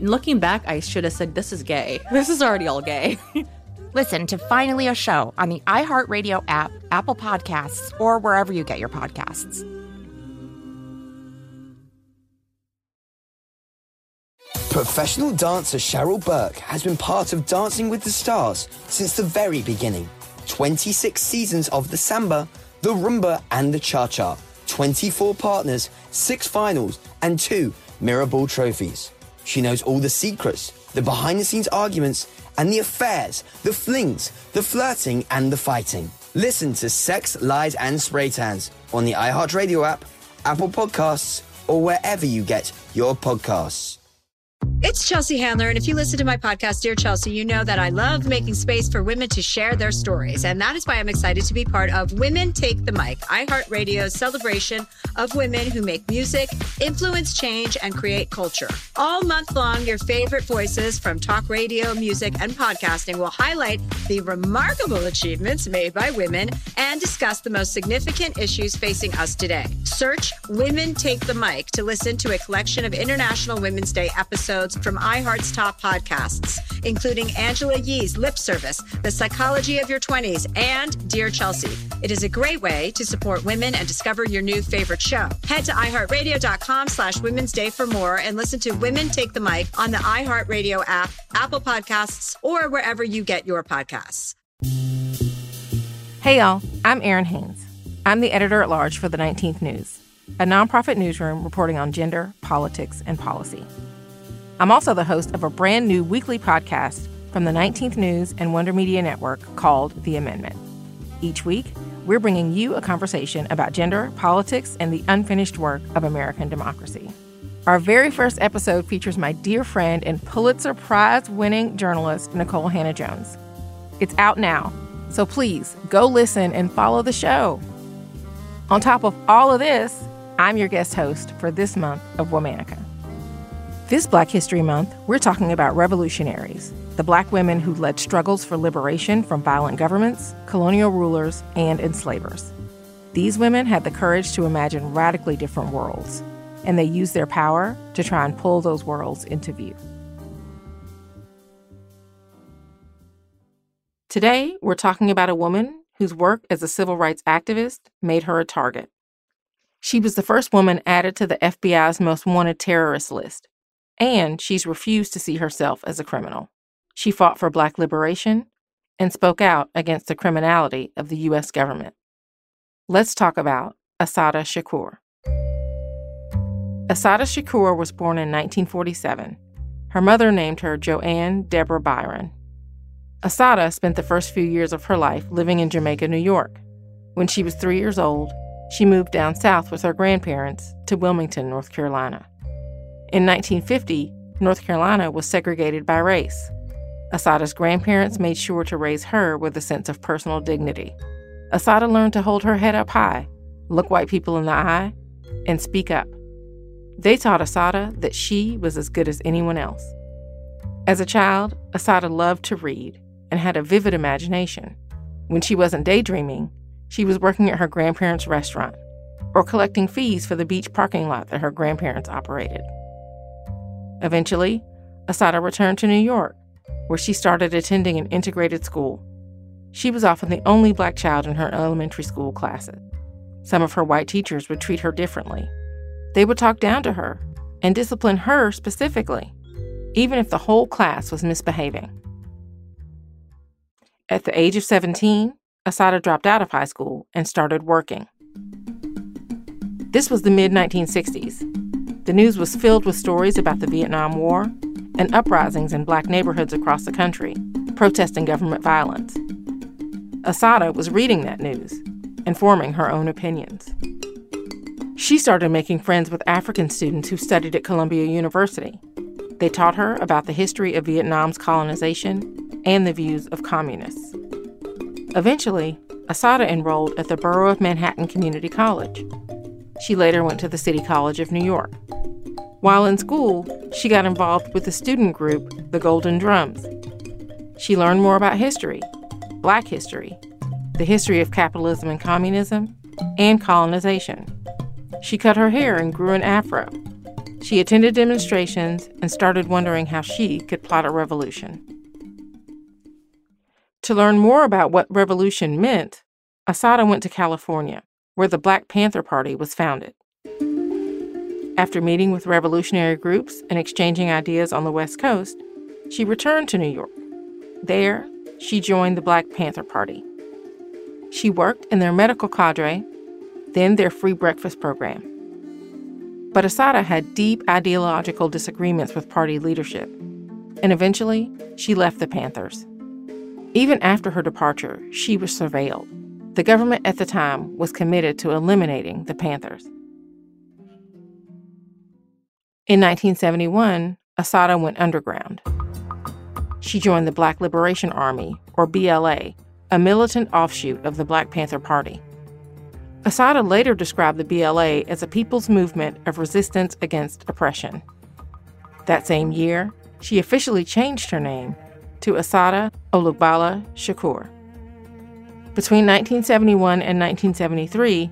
Looking back, I should have said, this is gay. This is already all gay. Listen to Finally a Show on the iHeartRadio app, Apple Podcasts, or wherever you get your podcasts. Professional dancer Cheryl Burke has been part of Dancing with the Stars since the very beginning. 26 seasons of the samba, the rumba, and the cha-cha. 24 partners, 6 finals, and 2 mirror ball trophies. She knows all the secrets, the behind-the-scenes arguments, and the affairs, the flings, the flirting, and the fighting. Listen to Sex, Lies, and Spray Tans on the iHeartRadio app, Apple Podcasts, or wherever you get your podcasts. It's Chelsea Handler, and if you listen to my podcast, Dear Chelsea, you know that I love making space for women to share their stories, and that is why I'm excited to be part of Women Take the Mic, iHeartRadio's celebration of women who make music, influence change, and create culture. All month long, your favorite voices from talk radio, music, and podcasting will highlight the remarkable achievements made by women and discuss the most significant issues facing us today. Search Women Take the Mic to listen to a collection of International Women's Day episodes from iHeart's top podcasts, including Angela Yee's Lip Service, The Psychology of Your 20s, and Dear Chelsea. It is a great way to support women and discover your new favorite show. Head to iHeartRadio.com/Women's Day for more and listen to Women Take the Mic on the iHeartRadio app, Apple Podcasts, or wherever you get your podcasts. Hey, y'all. I'm Aaron Haines. I'm the editor-at-large for The 19th News, a nonprofit newsroom reporting on gender, politics, and policy. I'm also the host of a brand new weekly podcast from the 19th News and Wonder Media Network called The Amendment. Each week, we're bringing you a conversation about gender, politics, and the unfinished work of American democracy. Our very first episode features my dear friend and Pulitzer Prize-winning journalist, Nicole Hannah-Jones. It's out now, so please go listen and follow the show. On top of all of this, I'm your guest host for this month of Womanica. This Black History Month, we're talking about revolutionaries, the Black women who led struggles for liberation from violent governments, colonial rulers, and enslavers. These women had the courage to imagine radically different worlds, and they used their power to try and pull those worlds into view. Today, we're talking about a woman whose work as a civil rights activist made her a target. She was the first woman added to the FBI's most wanted terrorist list. And she's refused to see herself as a criminal. She fought for Black liberation and spoke out against the criminality of the U.S. government. Let's talk about Assata Shakur. Assata Shakur was born in 1947. Her mother named her Joanne Deborah Byron. Assata spent the first few years of her life living in Jamaica, New York. When she was 3 years old, she moved down south with her grandparents to Wilmington, North Carolina. In 1950, North Carolina was segregated by race. Assata's grandparents made sure to raise her with a sense of personal dignity. Assata learned to hold her head up high, look white people in the eye, and speak up. They taught Assata that she was as good as anyone else. As a child, Assata loved to read, and had a vivid imagination. When she wasn't daydreaming, she was working at her grandparents' restaurant or collecting fees for the beach parking lot that her grandparents operated. Eventually, Assata returned to New York, where she started attending an integrated school. She was often the only Black child in her elementary school classes. Some of her white teachers would treat her differently. They would talk down to her and discipline her specifically, even if the whole class was misbehaving. At the age of 17, Assata dropped out of high school and started working. This was the mid-1960s. The news was filled with stories about the Vietnam War and uprisings in Black neighborhoods across the country, protesting government violence. Assata was reading that news and forming her own opinions. She started making friends with African students who studied at Columbia University. They taught her about the history of Vietnam's colonization and the views of communists. Eventually, Assata enrolled at the Borough of Manhattan Community College. She later went to the City College of New York. While in school, she got involved with the student group, the Golden Drums. She learned more about history, Black history, the history of capitalism and communism, and colonization. She cut her hair and grew an afro. She attended demonstrations and started wondering how she could plot a revolution. To learn more about what revolution meant, Assata went to California, where the Black Panther Party was founded. After meeting with revolutionary groups and exchanging ideas on the West Coast, she returned to New York. There, she joined the Black Panther Party. She worked in their medical cadre, then their free breakfast program. But Assata had deep ideological disagreements with party leadership, and eventually she left the Panthers. Even after her departure, she was surveilled. The government at the time was committed to eliminating the Panthers. In 1971, Assata went underground. She joined the Black Liberation Army, or BLA, a militant offshoot of the Black Panther Party. Assata later described the BLA as a people's movement of resistance against oppression. That same year, she officially changed her name to Assata Olugbala Shakur. Between 1971 and 1973,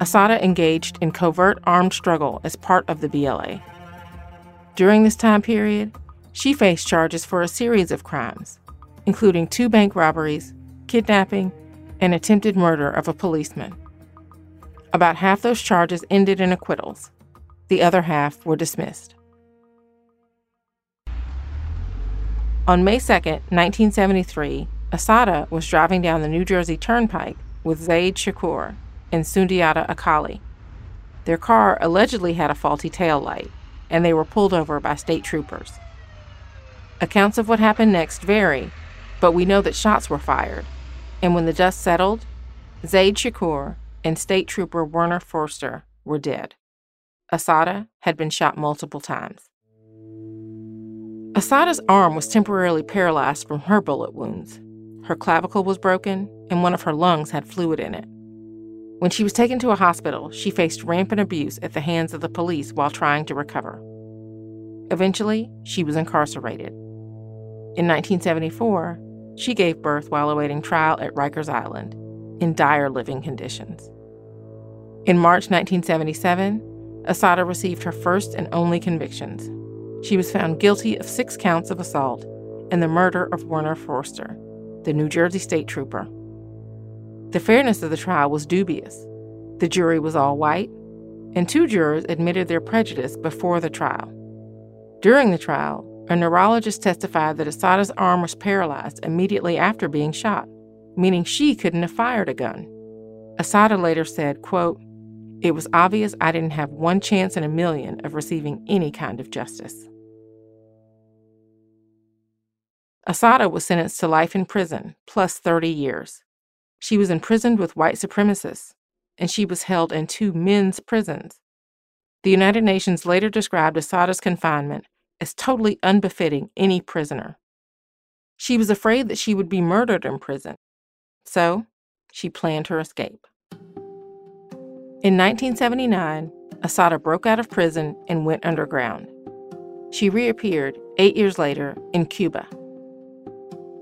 Assata engaged in covert armed struggle as part of the BLA. During this time period, she faced charges for a series of crimes, including 2 bank robberies, kidnapping, and attempted murder of a policeman. About half those charges ended in acquittals. The other half were dismissed. On May 2, 1973, Assata was driving down the New Jersey Turnpike with Zaid Shakur and Sundiata Akali. Their car allegedly had a faulty taillight, and they were pulled over by state troopers. Accounts of what happened next vary, but we know that shots were fired, and when the dust settled, Zaid Shakur and State Trooper Werner Forster were dead. Assata had been shot multiple times. Assata's arm was temporarily paralyzed from her bullet wounds. Her clavicle was broken, and one of her lungs had fluid in it. When she was taken to a hospital, she faced rampant abuse at the hands of the police while trying to recover. Eventually, she was incarcerated. In 1974, she gave birth while awaiting trial at Rikers Island, in dire living conditions. In March 1977, Assata received her first and only convictions. She was found guilty of 6 counts of assault and the murder of Werner Forster, the New Jersey state trooper. The fairness of the trial was dubious. The jury was all white, and 2 jurors admitted their prejudice before the trial. During the trial, a neurologist testified that Assata's arm was paralyzed immediately after being shot, meaning she couldn't have fired a gun. Assata later said, quote, "It was obvious I didn't have one chance in a million of receiving any kind of justice." Assata was sentenced to life in prison, plus 30 years. She was imprisoned with white supremacists, and she was held in 2 men's prisons. The United Nations later described Assata's confinement as totally unbefitting any prisoner. She was afraid that she would be murdered in prison, so she planned her escape. In 1979, Assata broke out of prison and went underground. She reappeared 8 years later in Cuba.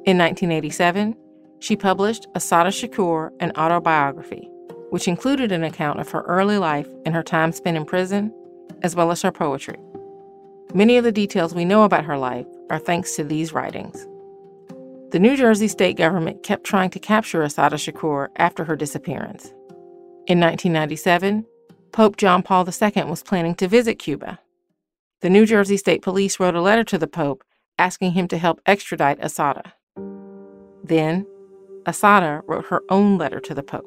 In 1987, she published Assata Shakur, an autobiography, which included an account of her early life and her time spent in prison, as well as her poetry. Many of the details we know about her life are thanks to these writings. The New Jersey state government kept trying to capture Assata Shakur after her disappearance. In 1997, Pope John Paul II was planning to visit Cuba. The New Jersey State Police wrote a letter to the Pope asking him to help extradite Assata. Then, Assata wrote her own letter to the Pope.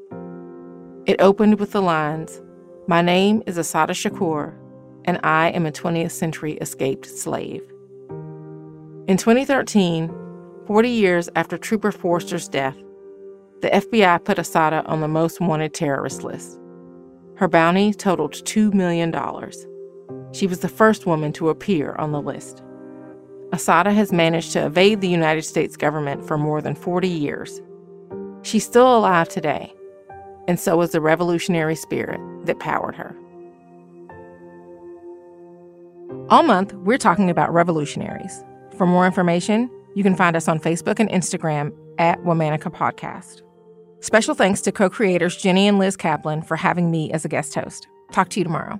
It opened with the lines, "My name is Assata Shakur, and I am a 20th century escaped slave." In 2013, 40 years after Trooper Forster's death, the FBI put Assata on the most wanted terrorist list. Her bounty totaled $2 million. She was the first woman to appear on the list. Assata has managed to evade the United States government for more than 40 years. She's still alive today, and so is the revolutionary spirit that powered her. All month, we're talking about revolutionaries. For more information, you can find us on Facebook and Instagram at Womanica Podcast. Special thanks to co-creators Jenny and Liz Kaplan for having me as a guest host. Talk to you tomorrow.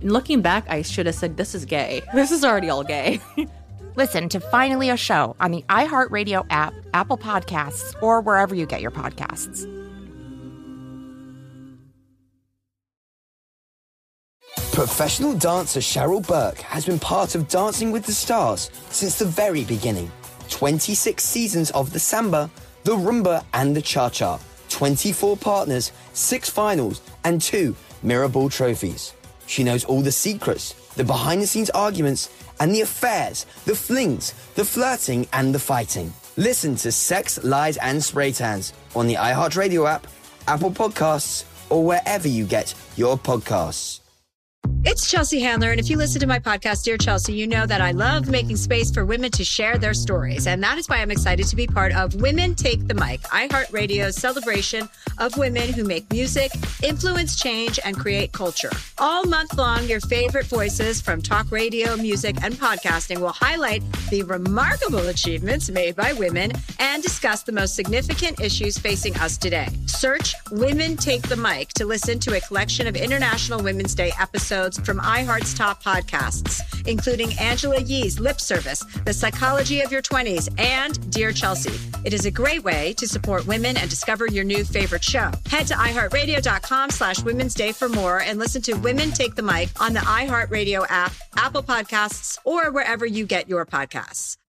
Looking back, I should have said, this is gay. This is already all gay. Listen to Finally a Show on the iHeartRadio app, Apple Podcasts, or wherever you get your podcasts. Professional dancer Cheryl Burke has been part of Dancing with the Stars since the very beginning. 26 seasons of the samba, the rumba, and the cha-cha. 24 partners, 6 finals, and 2 mirror ball trophies. She knows all the secrets, the behind-the-scenes arguments, and the affairs, the flings, the flirting, and the fighting. Listen to Sex, Lies, and Spray Tans on the iHeartRadio app, Apple Podcasts, or wherever you get your podcasts. It's Chelsea Handler, and if you listen to my podcast, Dear Chelsea, you know that I love making space for women to share their stories, and that is why I'm excited to be part of Women Take the Mic, iHeartRadio's celebration of women who make music, influence change, and create culture. All month long, your favorite voices from talk radio, music, and podcasting will highlight the remarkable achievements made by women and discuss the most significant issues facing us today. Search Women Take the Mic to listen to a collection of International Women's Day episodes from iHeart's top podcasts, including Angela Yee's Lip Service, The Psychology of Your 20s, and Dear Chelsea. It is a great way to support women and discover your new favorite show. Head to iHeartRadio.com/Women's Day for more and listen to Women Take the Mic on the iHeartRadio app, Apple Podcasts, or wherever you get your podcasts.